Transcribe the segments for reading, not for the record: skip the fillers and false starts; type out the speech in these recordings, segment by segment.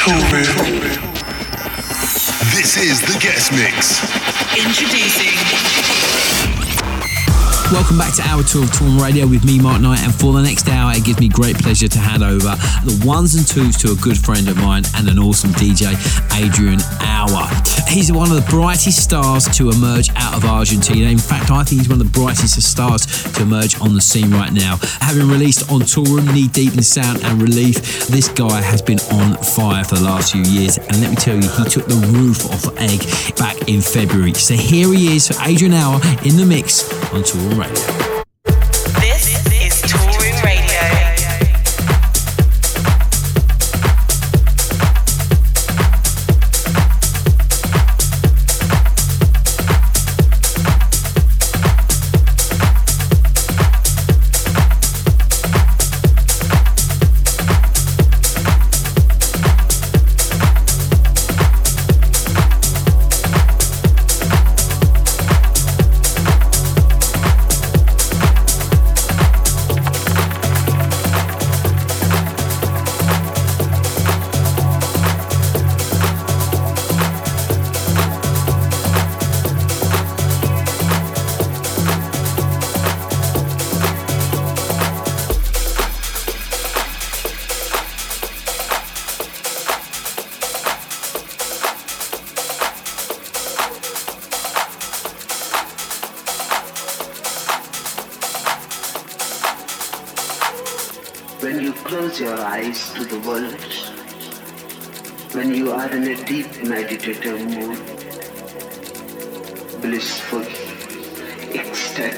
Toolroom. This is the guest mix. Introducing. Welcome back to Hour 2 of Toolroom Radio with me, Mark Knight, and for the next hour, it gives me great pleasure to hand over the ones and twos to a good friend of mine and an awesome DJ, Adrian Hour. He's one of the brightest stars to emerge out of Argentina. In fact, I think he's one of the brightest stars to emerge on the scene right now. Having released on Toolroom, Knee Deep in Sound and Relief, this guy has been on fire for the last few years, and let me tell you, he took the roof off Egg back in February. So here he is, Adrian Hour, in the mix on Toolroom Radio.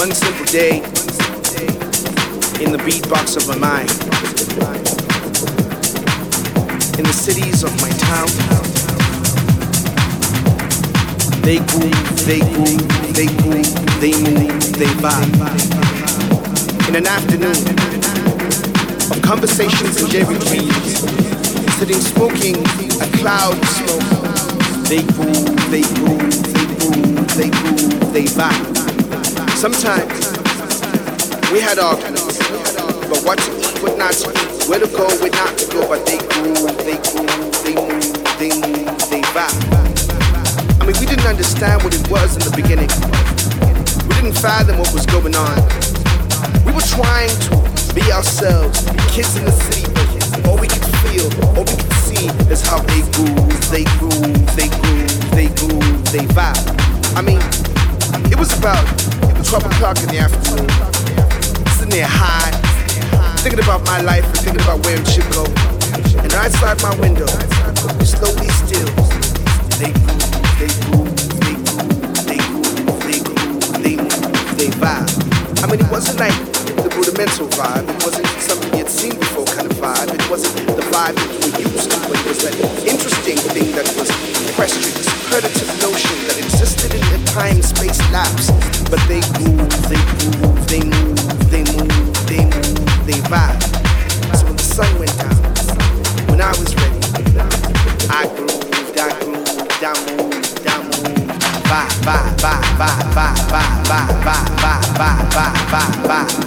One simple day in the beatbox of my mind, in the cities of my town. They groove, they groove, they groove, they move, they vibe. In an afternoon of conversations and jerry-trees, sitting smoking a cloud of smoke. They groove, they groove, they groove, they groove, they vibe. Sometimes we had arguments about what to eat, what not to eat, where to go, where not to go, but they groove, they groove, they move, they move, they vibe. I mean, we didn't understand what it was in the beginning. We didn't fathom what was going on. We were trying to be ourselves, kids in the city. All we can feel, all we can see is how they groove, they groove, they groove, they groove, they vibe. I mean, it was about 12 o'clock in the afternoon, sitting there high, thinking about my life and thinking about wearing chipolo. And outside my window, slowly still, they groove, they groove, they groove, they groove, they groove, they move, they vibe. I mean, it wasn't like the rudimental vibe, it wasn't something you'd seen before kind of vibe, it wasn't the vibe that you were used to, but it was that interesting thing that was questioned, this predative notion that existed in the time-space lapse, but they move, they move, they move, they move, they move, they vibe. So when the sun went down, when I was ready, I grooved, I grooved, I moved, I moved. Ba ba ba ba ba ba ba ba ba ba ba ba ba.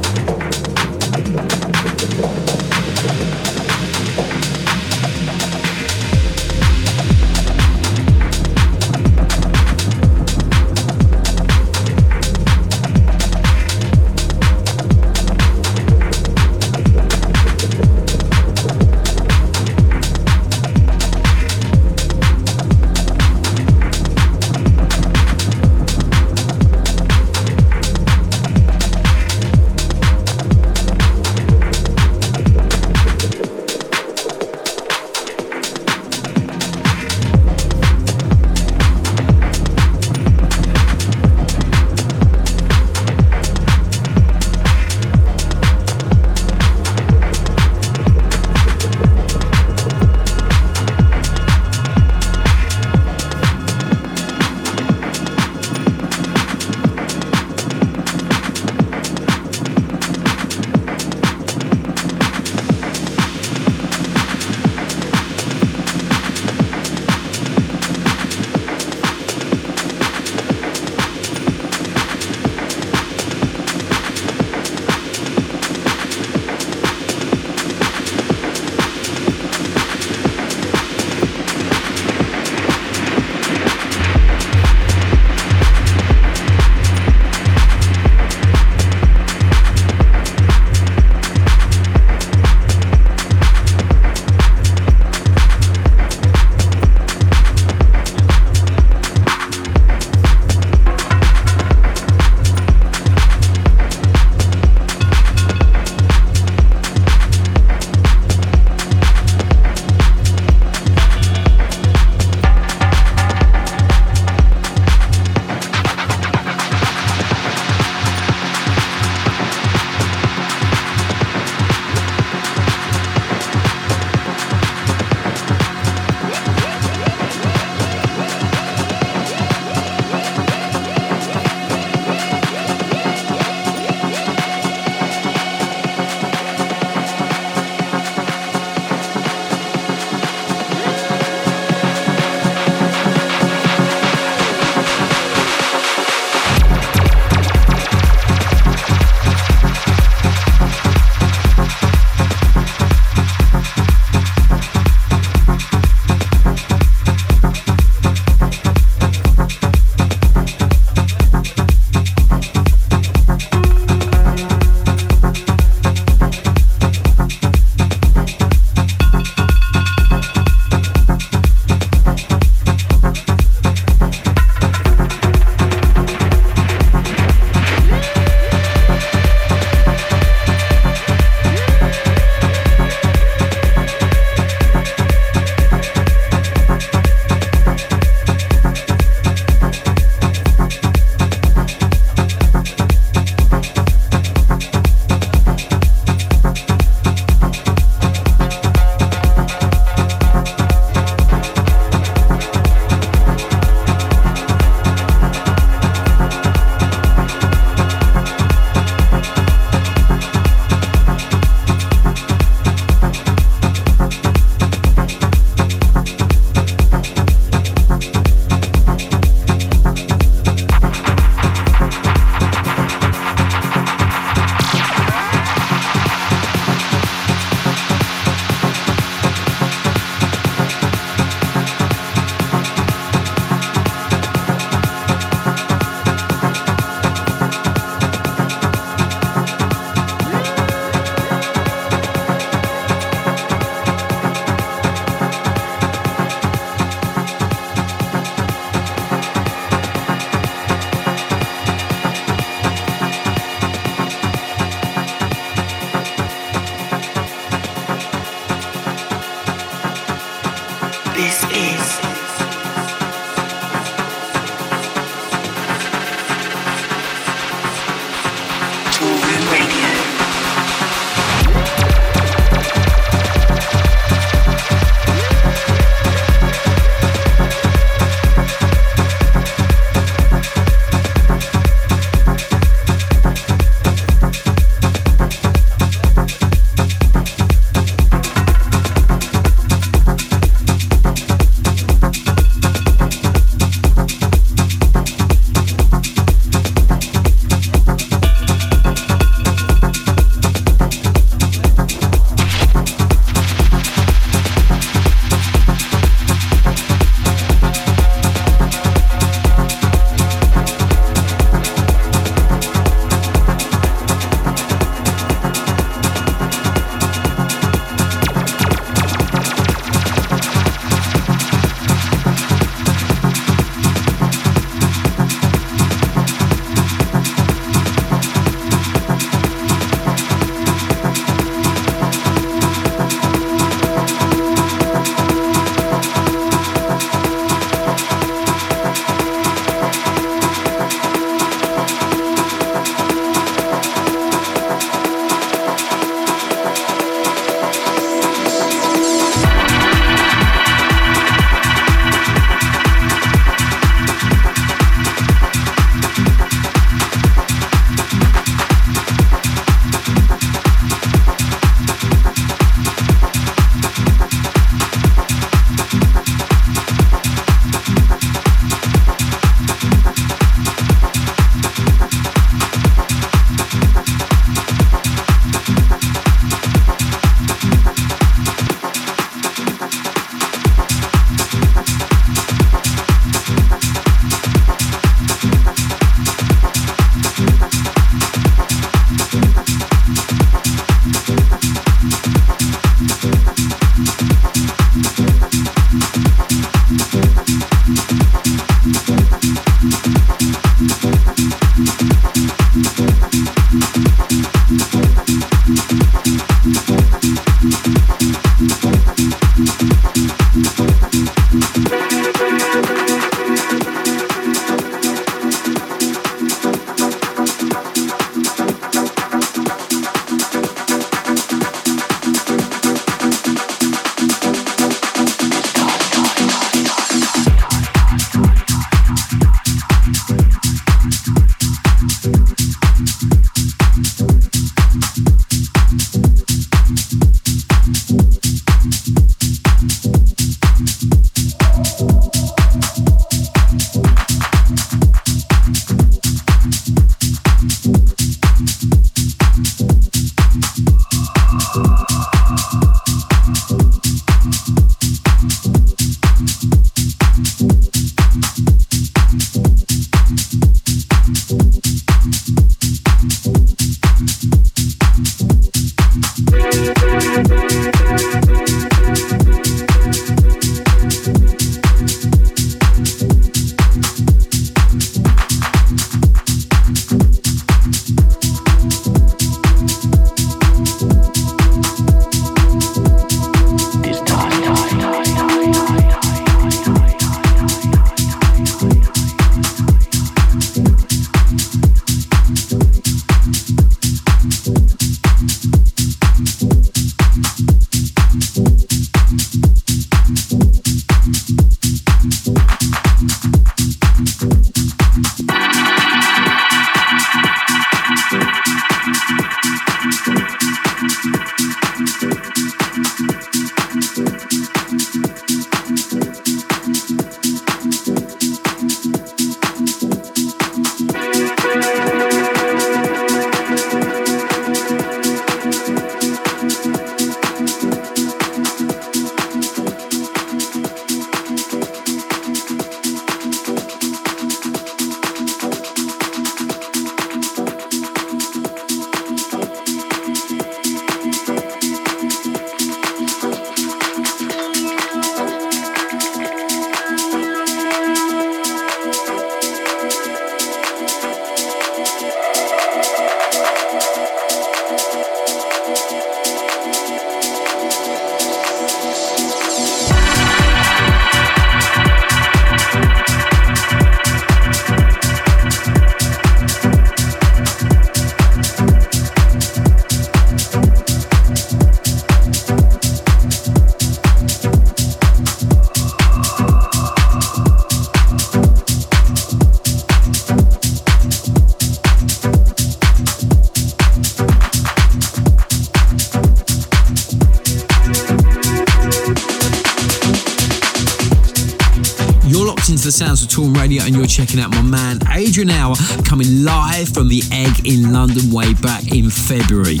You're locked into the sounds of Toolroom Radio and you're checking out my man Adrian Hour, coming live from the Egg in London way back in February.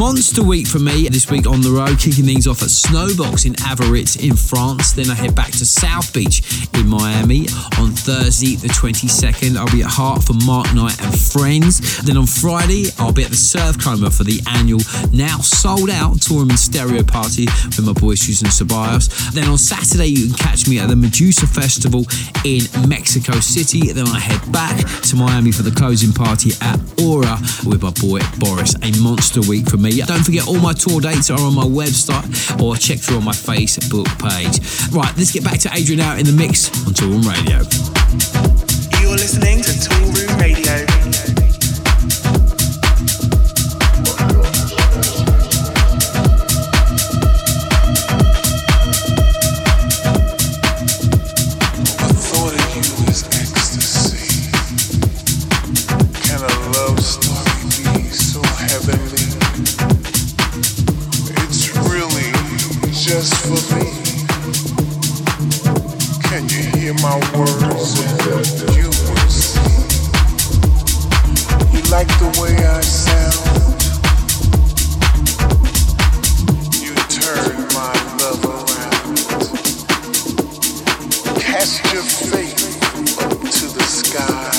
Monster week for me this week on the road, kicking things off at Snowbox in Averitz in France. Then I head back to South Beach in Miami. On Thursday the 22nd, I'll be at Heart for Mark Knight and Friends. Then on Friday, I'll be at the Surf Club for the annual, now sold out, Toolroom and Stereo Party with my boy Susan Ceballos. Then on Saturday, you can catch me at the Medusa Festival in Mexico City. Then I head back to Miami for the closing party at Aura with my boy Boris. A monster week for me. Don't forget, all my tour dates are on my website or check through on my Facebook page. Right, let's get back to Adrian Hour in the mix on Toolroom Radio. You're listening to Toolroom Radio. My words and you will see. You like the way I sound. You turn my love around. Cast your faith up to the sky,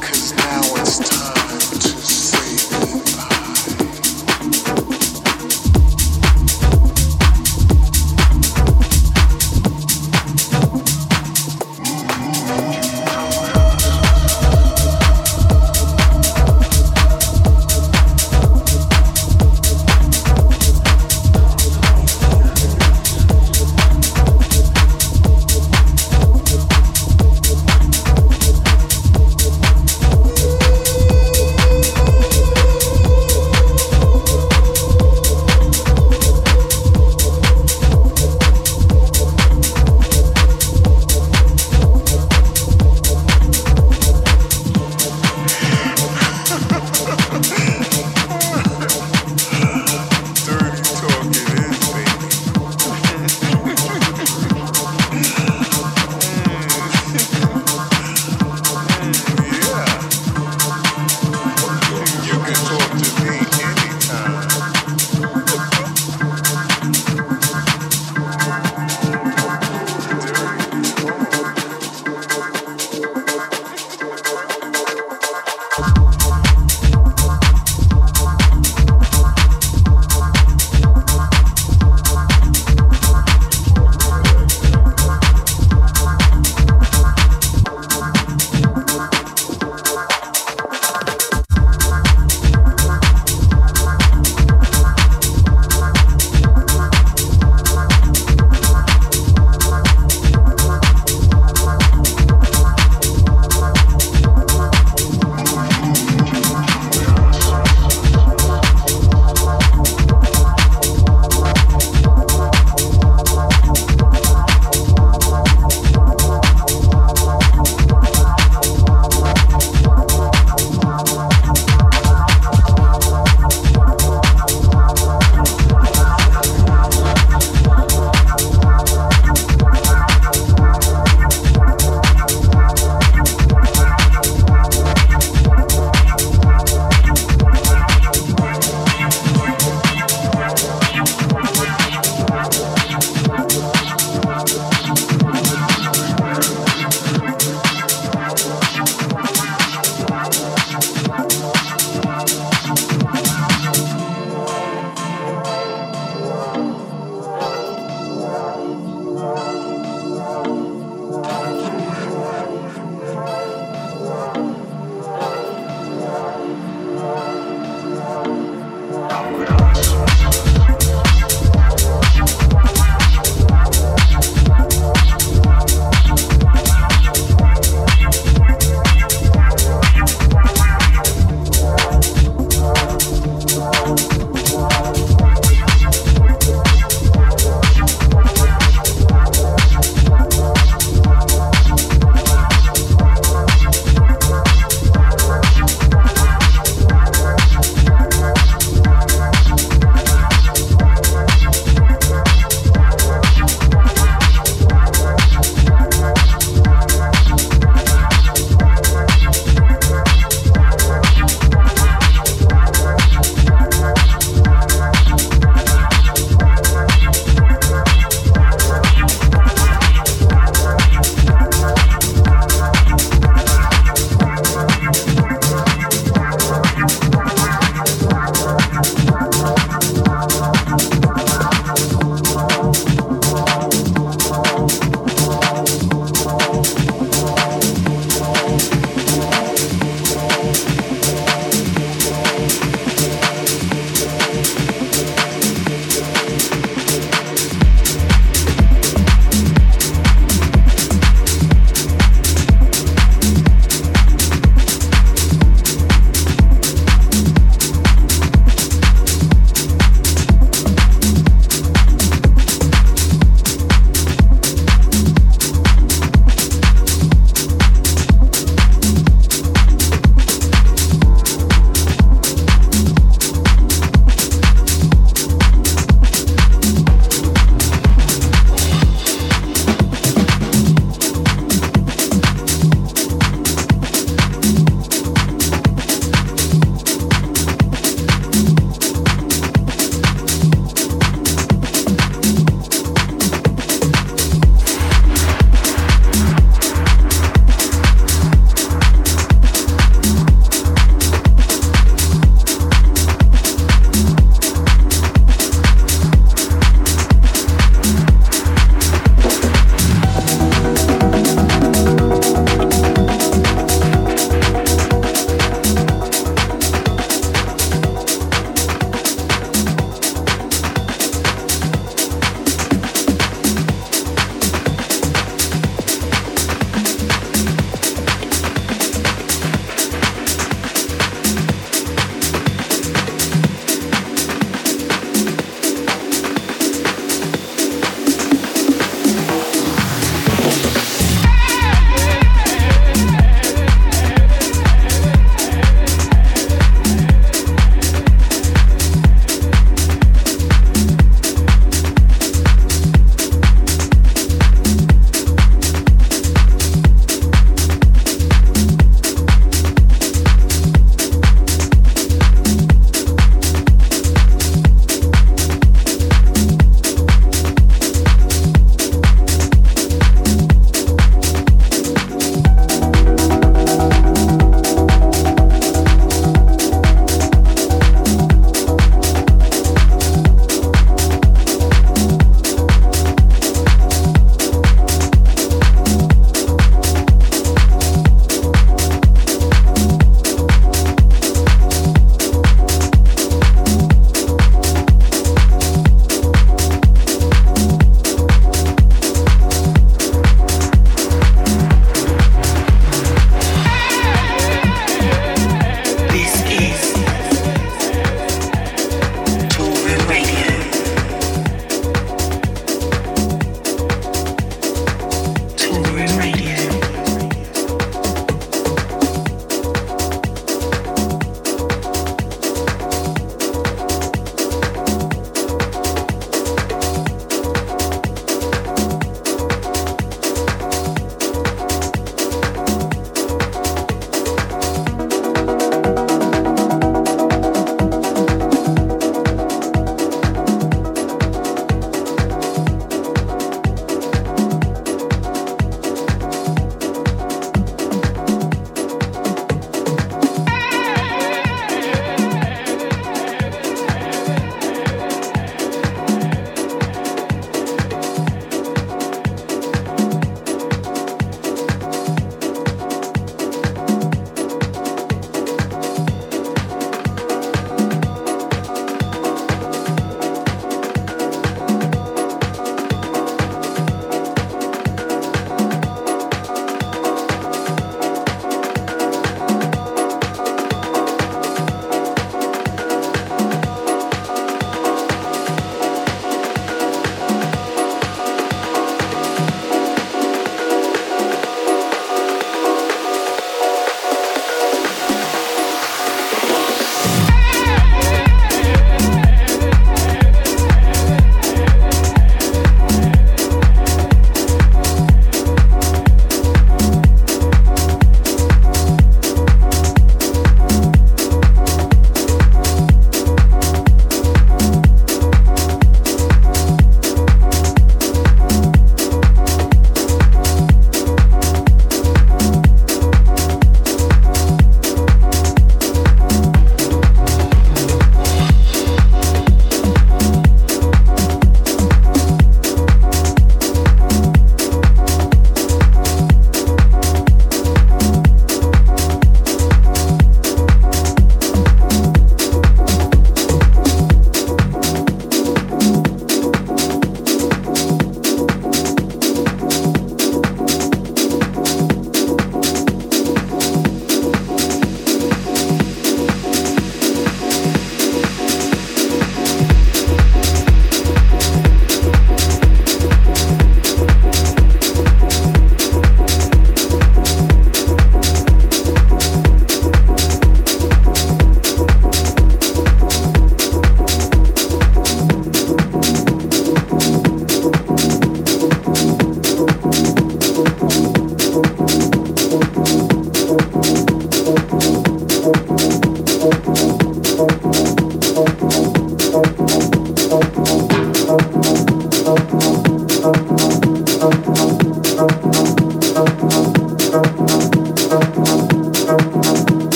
'cause now it's time to say goodbye.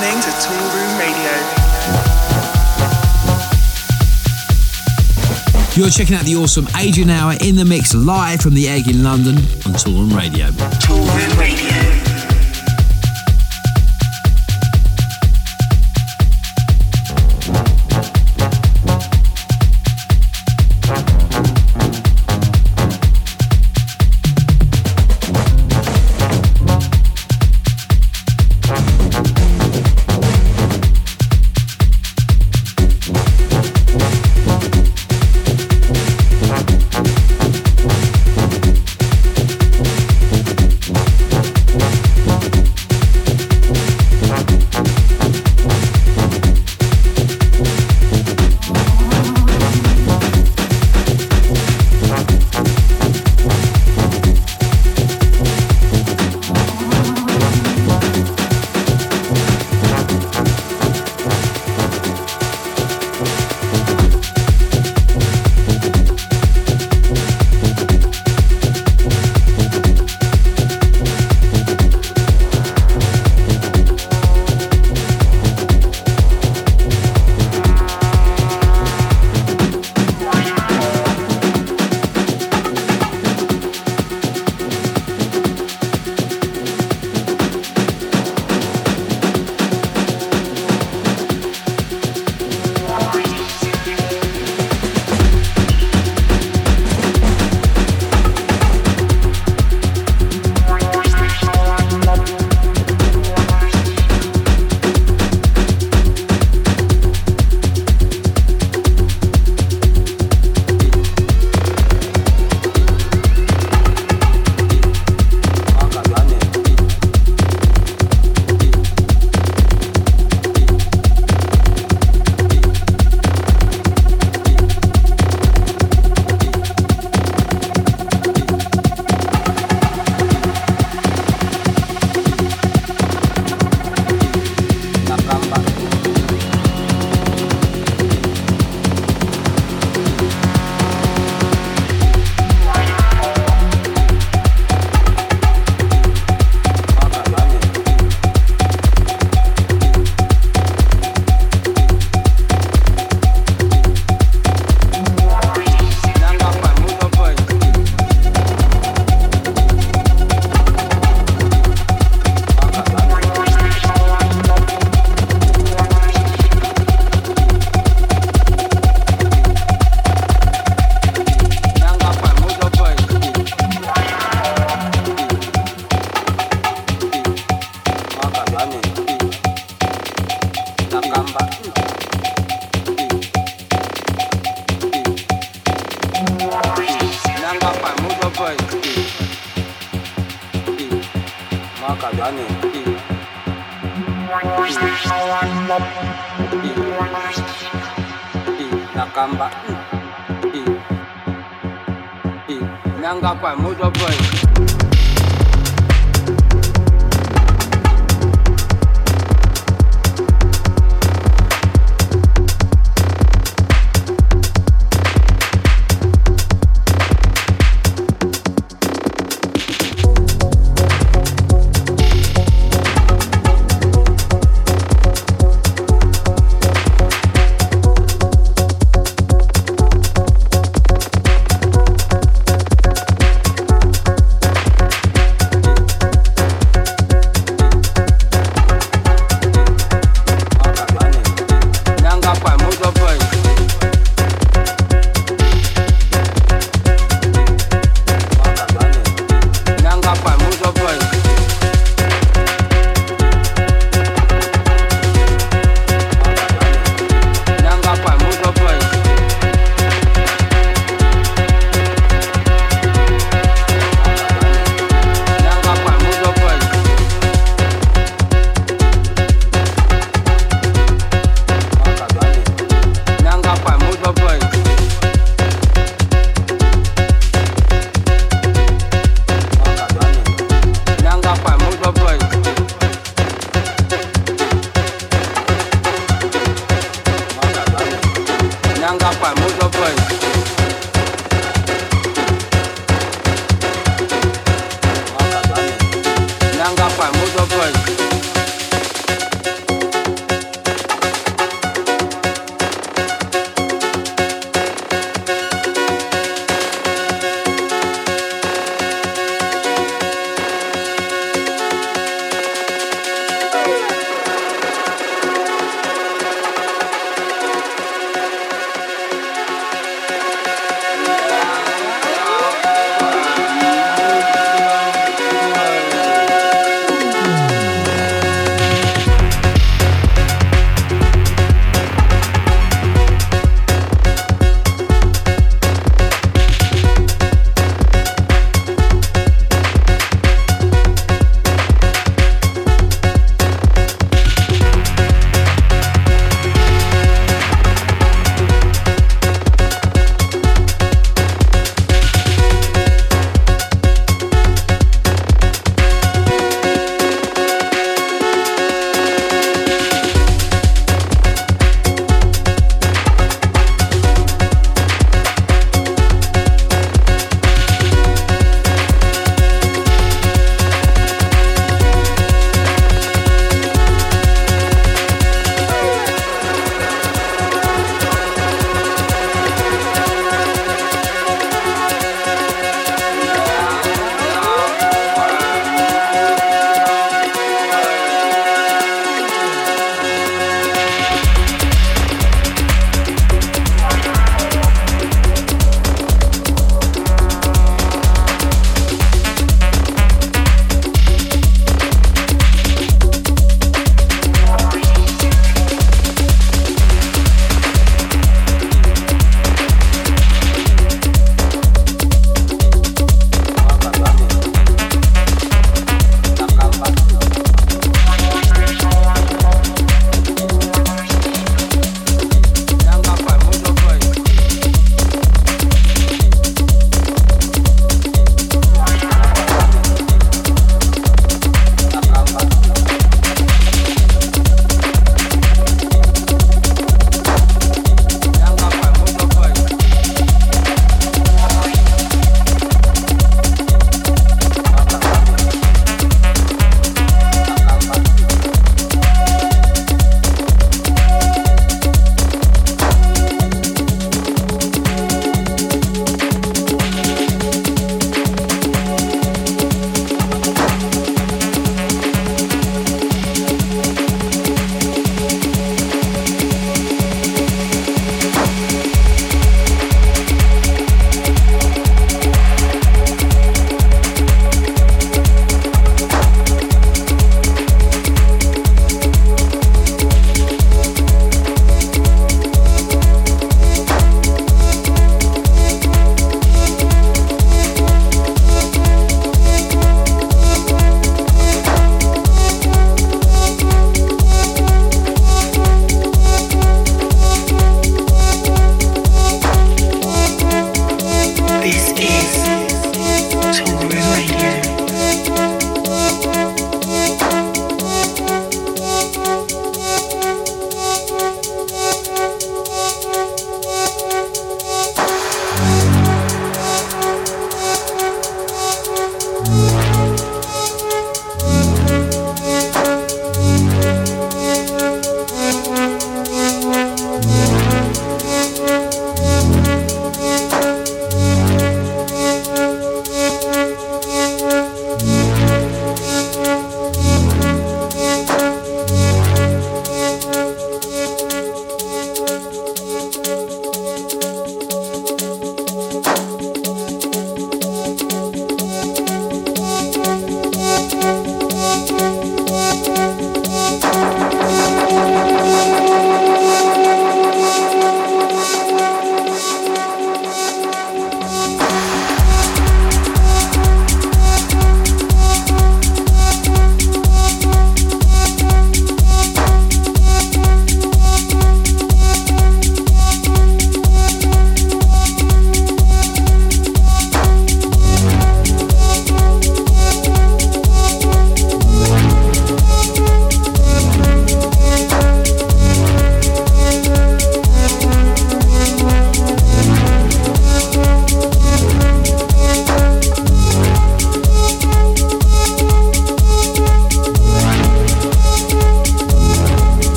listening to Toolroom Radio. You're checking out the awesome Adrian Hour in the mix live from the Egg in London on Toolroom Radio. Toolroom Radio.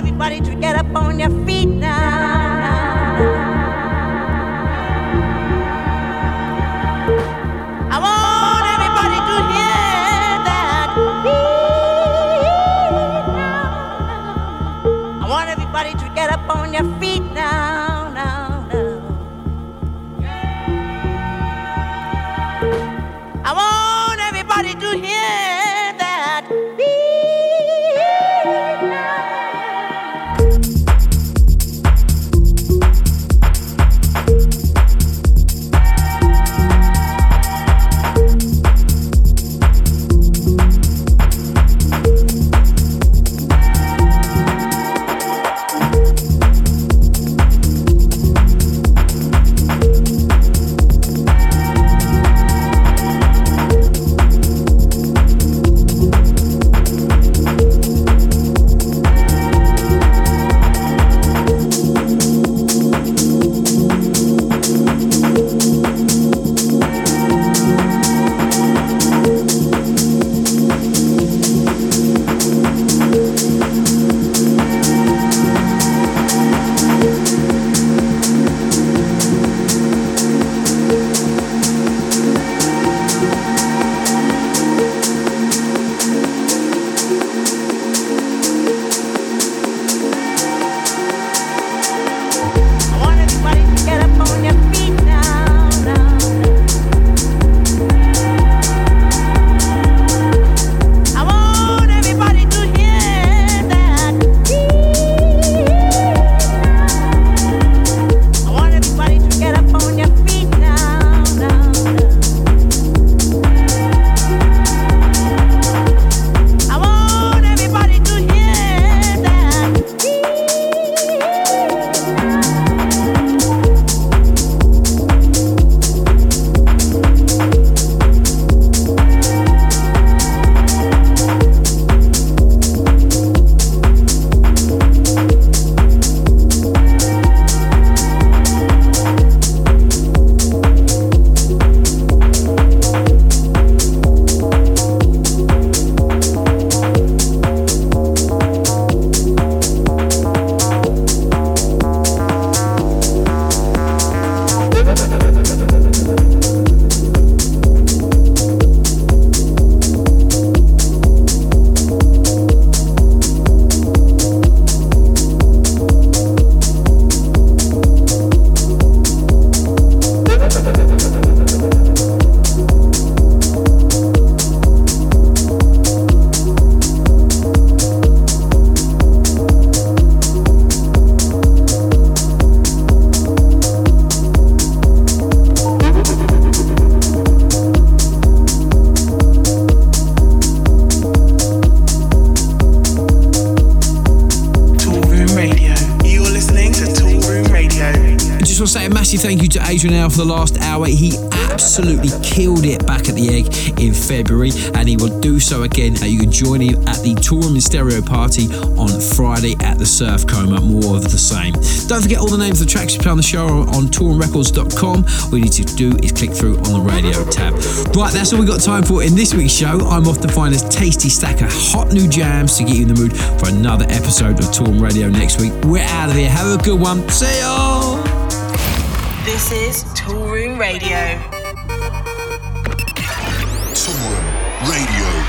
everybody to get up on their feet now. I want everybody to hear that beat now. I want everybody to get up on their feet now, now, now. I want everybody to hear. Thank you to Adrian Hour for the last hour. He absolutely killed it back at the Egg in February, and he will do so again. You can join him at the Toolroom in Stereo party on Friday at the Surf Coma. More of the same. Don't forget all the names of the tracks you play on the show are on toolroomrecords.com. All you need to do is click through on the radio tab. Right, that's all we got time for in this week's show. I'm off to find a tasty stack of hot new jams to get you in the mood for another episode of Toolroom Radio next week. We're out of here. Have a good one. See y'all. This is Toolroom Radio. Toolroom Radio.